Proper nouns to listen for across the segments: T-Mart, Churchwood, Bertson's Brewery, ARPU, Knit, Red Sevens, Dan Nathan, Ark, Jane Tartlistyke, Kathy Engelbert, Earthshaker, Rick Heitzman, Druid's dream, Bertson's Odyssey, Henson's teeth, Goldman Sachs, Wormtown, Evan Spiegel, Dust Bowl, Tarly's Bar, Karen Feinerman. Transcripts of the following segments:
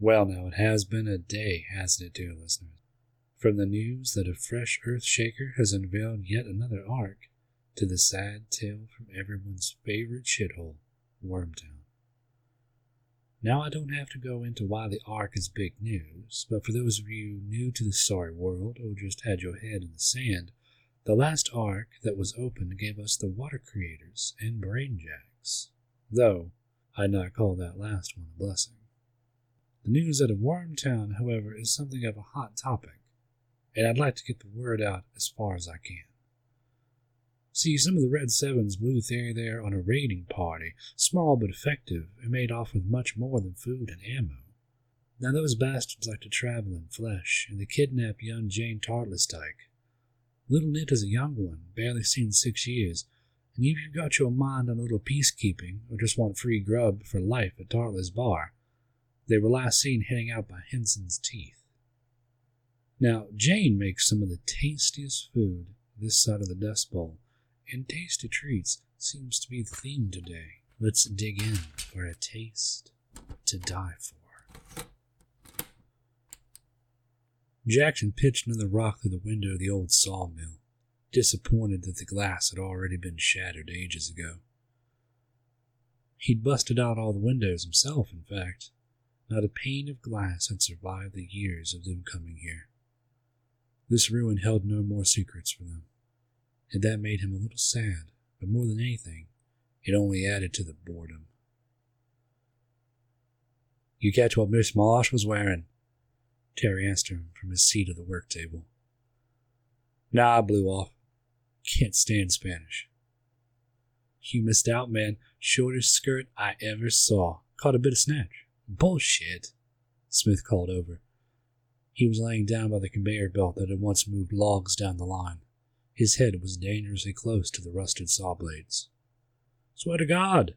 Well now, it has been a day, hasn't it, dear listeners? From the news that a fresh Earthshaker has unveiled yet another Ark, to the sad tale from everyone's favorite shithole, Wormtown. Now I don't have to go into why the Ark is big news, but for those of you new to the sorry world or just had your head in the sand, the last Ark that was opened gave us the Water Creators and Brain Jacks, though I'd not call that last one a blessing. The news out of Wormtown, however, is something of a hot topic, and I'd like to get the word out as far as I can. See, some of the Red Sevens blew their there on a raiding party, small but effective, and made off with much more than food and ammo. Now those bastards like to travel in flesh, and they kidnapped young Jane Tartlistyke. Little Knit is a young one, barely seen 6 years, and if you've got your mind on a little peacekeeping, or just want free grub for life at Tarly's Bar, they were last seen heading out by Henson's Teeth. Now, Jane makes some of the tastiest food this side of the Dust Bowl, and tasty treats seems to be the theme today. Let's dig in for a taste to die for. Jackson pitched another rock through the window of the old sawmill, disappointed that the glass had already been shattered ages ago. He'd busted out all the windows himself, in fact. Not a pane of glass had survived the years of them coming here. This ruin held no more secrets for them, and that made him a little sad, but more than anything, it only added to the boredom. "You catch what Miss Marsh was wearing?" Terry asked him from his seat at the work table. "Nah, I blew off. Can't stand Spanish." "You missed out, man. Shortest skirt I ever saw. Caught a bit of snatch." "Bullshit," Smith called over. He was laying down by the conveyor belt that had once moved logs down the line. His head was dangerously close to the rusted saw blades. "Swear to God!"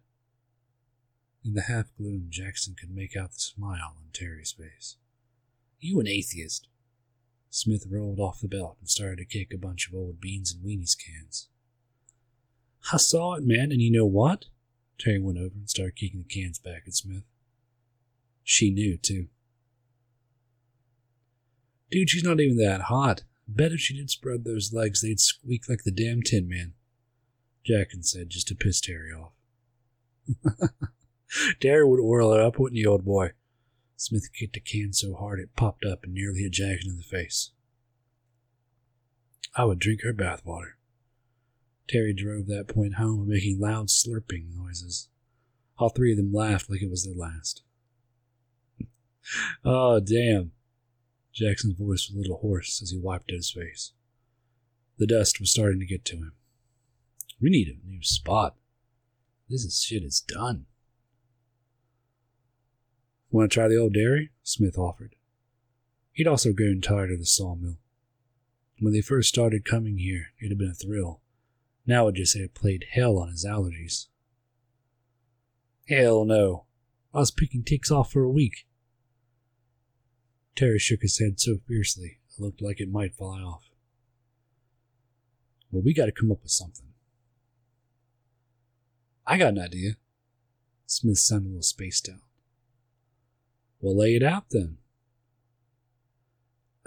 In the half-gloom, Jackson could make out the smile on Terry's face. "You an atheist?" Smith rolled off the belt and started to kick a bunch of old beans and weenies cans. "I saw it, man, and you know what?" Terry went over and started kicking the cans back at Smith. She knew, too. "Dude, she's not even that hot. Bet if she did spread those legs, they'd squeak like the damn Tin Man," Jackson said, just to piss Terry off. "Terry would whirl it up, wouldn't you, old boy?" Smith kicked a can so hard it popped up and nearly hit Jackson in the face. "I would drink her bathwater." Terry drove that point home, making loud slurping noises. All three of them laughed like it was their last. "Oh, damn." Jackson's voice was a little hoarse as he wiped at his face. The dust was starting to get to him. "We need a new spot. Shit is done." "Want to try the old dairy?" Smith offered. He'd also grown tired of the sawmill. When they first started coming here, it had been a thrill. Now it just had played hell on his allergies. "Hell no. I was picking ticks off for a week." Terry shook his head so fiercely, it looked like it might fly off. "Well, we got to come up with something." "I got an idea." Smith sounded a little spaced out. "Well, lay it out, then."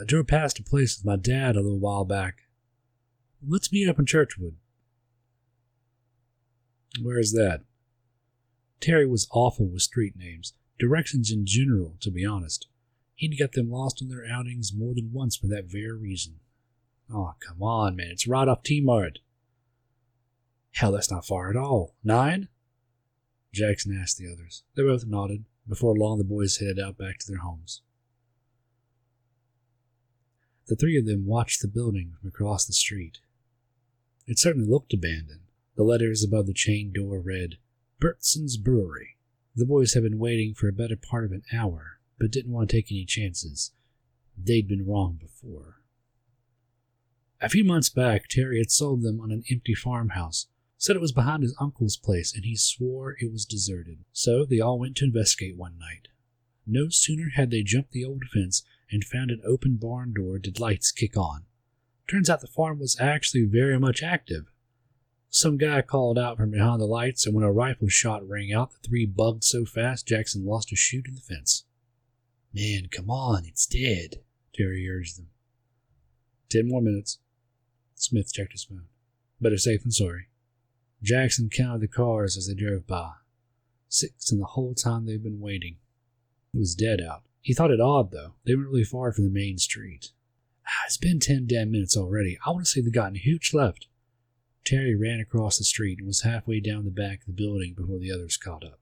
"I drove past a place with my dad a little while back. Let's meet up in Churchwood." "Where is that?" Terry was awful with street names, directions in general, to be honest. He'd got them lost in their outings more than once for that very reason. "Oh, come on, man. It's right off T-Mart." "Hell, that's not far at all. 9? Jackson asked the others. They both nodded. Before long, the boys headed out back to their homes. The three of them watched the building from across the street. It certainly looked abandoned. The letters above the chain door read, "Bertson's Brewery." The boys had been waiting for a better part of an hour, but didn't want to take any chances. They'd been wrong before. A few months back, Terry had sold them on an empty farmhouse, said it was behind his uncle's place, and he swore it was deserted. So they all went to investigate one night. No sooner had they jumped the old fence and found an open barn door did lights kick on. Turns out the farm was actually very much active. Some guy called out from behind the lights, and when a rifle shot rang out, the three bugged so fast Jackson lost his shoot in the fence. "Man, come on, it's dead," Terry urged them. 10 more minutes. Smith checked his phone. Better safe than sorry. Jackson counted the cars as they drove by. 6 in the whole time they'd been waiting. It was dead out. He thought it odd, though. They weren't really far from the main street. It's been 10 damn minutes already. I want to see if they've gotten hooch left. Terry ran across the street and was halfway down the back of the building before the others caught up.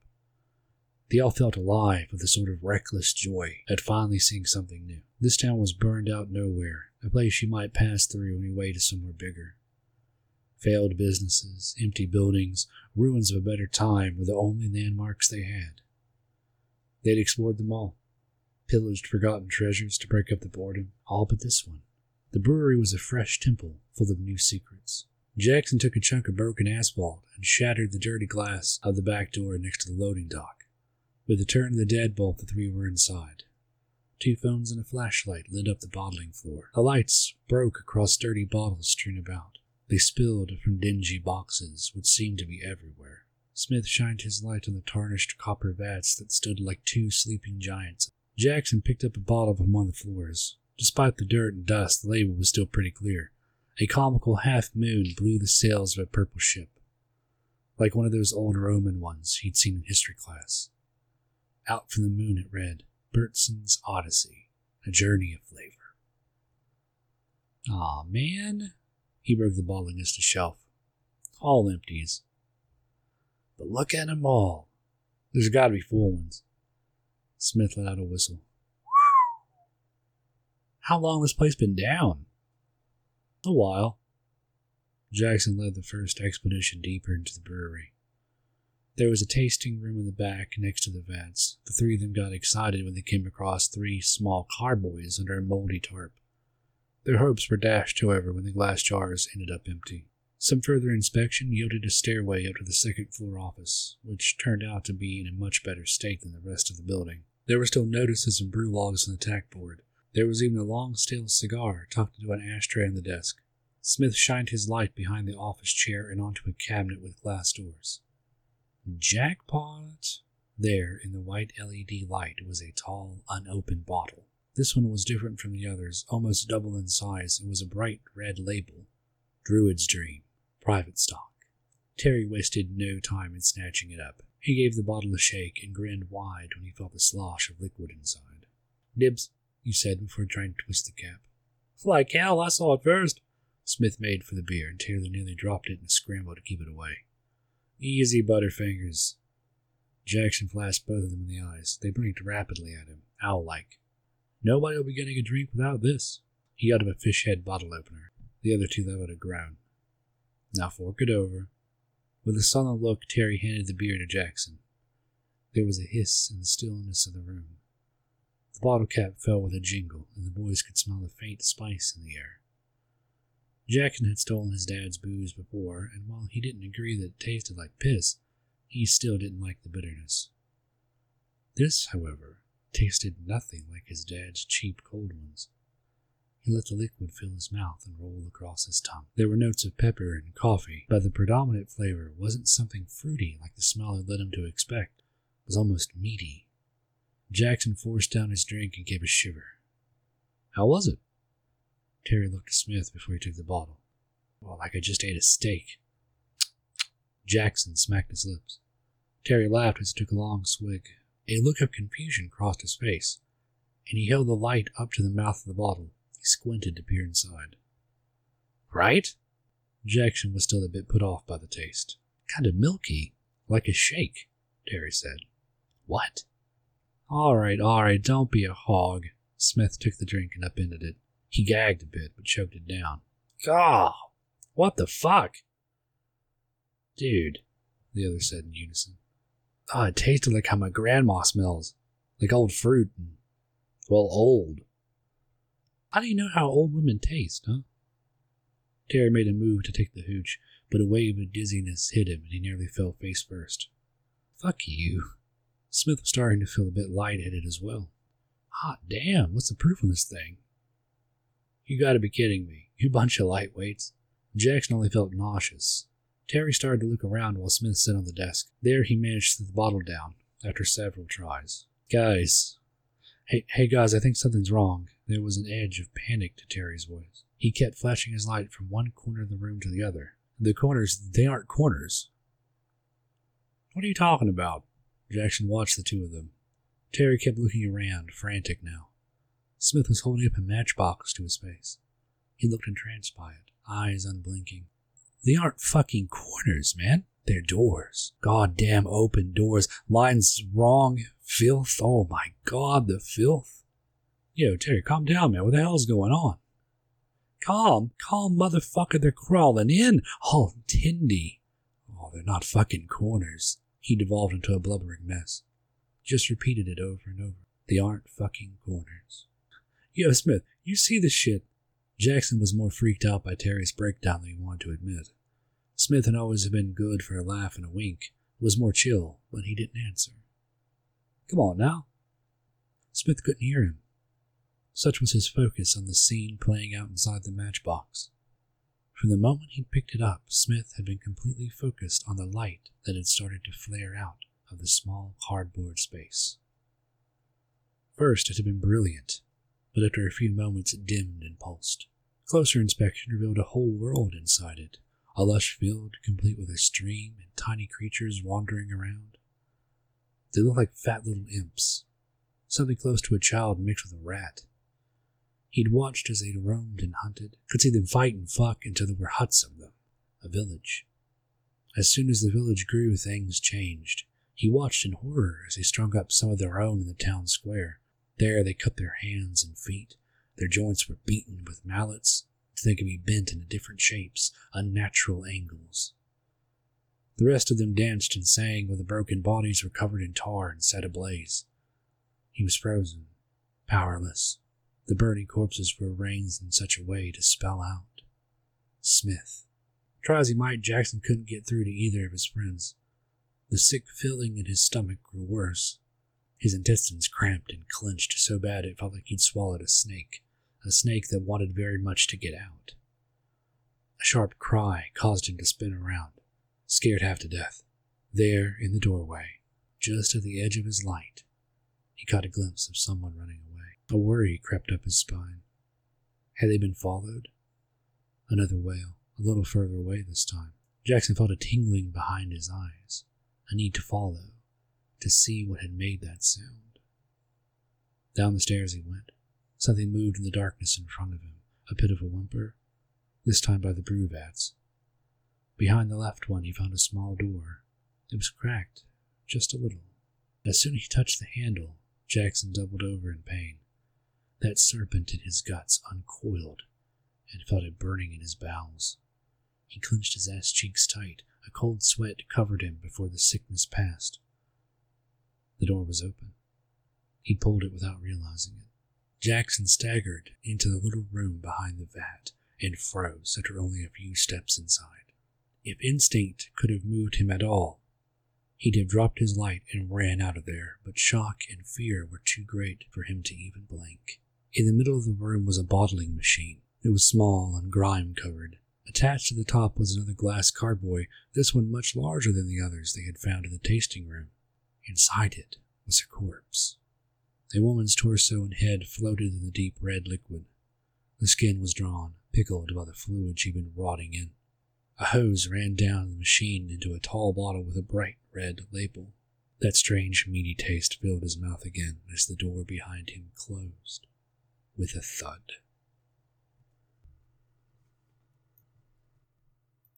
They all felt alive with a sort of reckless joy at finally seeing something new. This town was burned out nowhere, a place you might pass through on your way to somewhere bigger. Failed businesses, empty buildings, ruins of a better time were the only landmarks they had. They'd explored them all, pillaged forgotten treasures to break up the boredom, all but this one. The brewery was a fresh temple full of new secrets. Jackson took a chunk of broken asphalt and shattered the dirty glass of the back door next to the loading dock. With a turn of the deadbolt, the three were inside. 2 phones and a flashlight lit up the bottling floor. The lights broke across dirty bottles strewn about. They spilled from dingy boxes, which seemed to be everywhere. Smith shined his light on the tarnished copper vats that stood like 2 sleeping giants. Jackson picked up a bottle from one of the floors. Despite the dirt and dust, the label was still pretty clear. A comical half-moon blew the sails of a purple ship, like one of those old Roman ones he'd seen in history class. Out from the moon it read, "Bertson's Odyssey, a journey of flavor." "Aw, man." He broke the bottle against the shelf. "All empties." "But look at them all. There's got to be full ones." Smith let out a whistle. "How long has this place been down?" "A while." Jackson led the first expedition deeper into the brewery. There was a tasting room in the back next to the vats. The three of them got excited when they came across 3 small carboys under a moldy tarp. Their hopes were dashed, however, when the glass jars ended up empty. Some further inspection yielded a stairway up to the second-floor office, which turned out to be in a much better state than the rest of the building. There were still notices and brew logs on the tack board. There was even a long-stale cigar tucked into an ashtray on the desk. Smith shined his light behind the office chair and onto a cabinet with glass doors. Jackpot! There, in the white LED light, was a tall, unopened bottle. This one was different from the others, almost double in size, and was a bright red label. Druid's Dream, private stock. Terry wasted no time in snatching it up. He gave the bottle a shake and grinned wide when he felt the slosh of liquid inside. "Dibs," he said before trying to twist the cap. "Like hell, I saw it first." Smith made for the beer, and Taylor nearly dropped it in a scramble to keep it away. "Easy, Butterfingers." Jackson flashed both of them in the eyes. They blinked rapidly at him, owl-like. "Nobody will be getting a drink without this." He got him a fish head bottle opener. The other two let out a groan. "Now fork it over." With a sullen look, Terry handed the beer to Jackson. There was a hiss in the stillness of the room. The bottle cap fell with a jingle, and the boys could smell the faint spice in the air. Jackson had stolen his dad's booze before, and while he didn't agree that it tasted like piss, he still didn't like the bitterness. This, however, tasted nothing like his dad's cheap cold ones. He let the liquid fill his mouth and roll across his tongue. There were notes of pepper and coffee, but the predominant flavor wasn't something fruity like the smell had led him to expect. It was almost meaty. Jackson forced down his drink and gave a shiver. "How was it?" Terry looked at Smith before he took the bottle. "Well, like I just ate a steak." Jackson smacked his lips. Terry laughed as he took a long swig. A look of confusion crossed his face, and he held the light up to the mouth of the bottle. He squinted to peer inside. "Right?" Jackson was still a bit put off by the taste. "Kind of milky, like a shake," Terry said. "What?" All right, don't be a hog." Smith took the drink and upended it. He gagged a bit, but choked it down. "God, what the fuck?" "Dude," the other said in unison. "Oh, it tasted like how my grandma smells. Like old fruit and, well, old." "How do you know how old women taste, huh?" Terry made a move to take the hooch, but a wave of dizziness hit him and he nearly fell face first. "Fuck you." Smith was starting to feel a bit lightheaded as well. "Hot damn, what's the proof on this thing?" "You gotta be kidding me, you bunch of lightweights." Jackson only felt nauseous. Terry started to look around while Smith sat on the desk. There he managed to get the bottle down, after several tries. Guys. Hey guys, I think something's wrong. There was an edge of panic to Terry's voice. He kept flashing his light from one corner of the room to the other. The corners, they aren't corners. What are you talking about? Jackson watched the two of them. Terry kept looking around, frantic now. Smith was holding up a matchbox to his face. He looked entranced by it, eyes unblinking. They aren't fucking corners, man. They're doors. Goddamn open doors. Lines wrong. Filth. Oh my god, the filth. Yo, Terry, calm down, man. What the hell's going on? Calm, motherfucker. They're crawling in. All tindy. Oh, they're not fucking corners. He devolved into a blubbering mess. Just repeated it over and over. They aren't fucking corners. Yo, Smith, you see this shit? Jackson was more freaked out by Terry's breakdown than he wanted to admit. Smith had always been good for a laugh and a wink, was more chill, but he didn't answer. Come on now. Smith couldn't hear him. Such was his focus on the scene playing out inside the matchbox. From the moment he'd picked it up, Smith had been completely focused on the light that had started to flare out of the small cardboard space. First, it had been brilliant, but after a few moments it dimmed and pulsed. Closer inspection revealed a whole world inside it. A lush field, complete with a stream and tiny creatures wandering around. They looked like fat little imps, something close to a child mixed with a rat. He'd watched as they roamed and hunted, could see them fight and fuck until there were huts of them, a village. As soon as the village grew, things changed. He watched in horror as they strung up some of their own in the town square. There they cut their hands and feet. Their joints were beaten with mallets. They could be bent into different shapes, unnatural angles. The rest of them danced and sang while the broken bodies were covered in tar and set ablaze. He was frozen, powerless. The burning corpses were arranged in such a way to spell out Smith. Try as he might, Jackson couldn't get through to either of his friends. The sick feeling in his stomach grew worse. His intestines cramped and clenched so bad it felt like he'd swallowed a snake. A snake that wanted very much to get out. A sharp cry caused him to spin around, scared half to death. There, in the doorway, just at the edge of his light, he caught a glimpse of someone running away. A worry crept up his spine. Had they been followed? Another wail, a little further away this time. Jackson felt a tingling behind his eyes, a need to follow, to see what had made that sound. Down the stairs he went. Something moved in the darkness in front of him, a pitiful whimper, this time by the brew vats. Behind the left one he found a small door. It was cracked, just a little. As soon as he touched the handle, Jackson doubled over in pain. That serpent in his guts uncoiled and felt it burning in his bowels. He clenched his ass cheeks tight. A cold sweat covered him before the sickness passed. The door was open. He pulled it without realizing it. Jackson staggered into the little room behind the vat and froze after only a few steps inside. If instinct could have moved him at all, he'd have dropped his light and ran out of there, but shock and fear were too great for him to even blink. In the middle of the room was a bottling machine. It was small and grime-covered. Attached to the top was another glass carboy, this one much larger than the others they had found in the tasting room. Inside it was a corpse. A woman's torso and head floated in the deep red liquid. The skin was drawn, pickled by the fluid she'd been rotting in. A hose ran down the machine into a tall bottle with a bright red label. That strange, meaty taste filled his mouth again as the door behind him closed with a thud.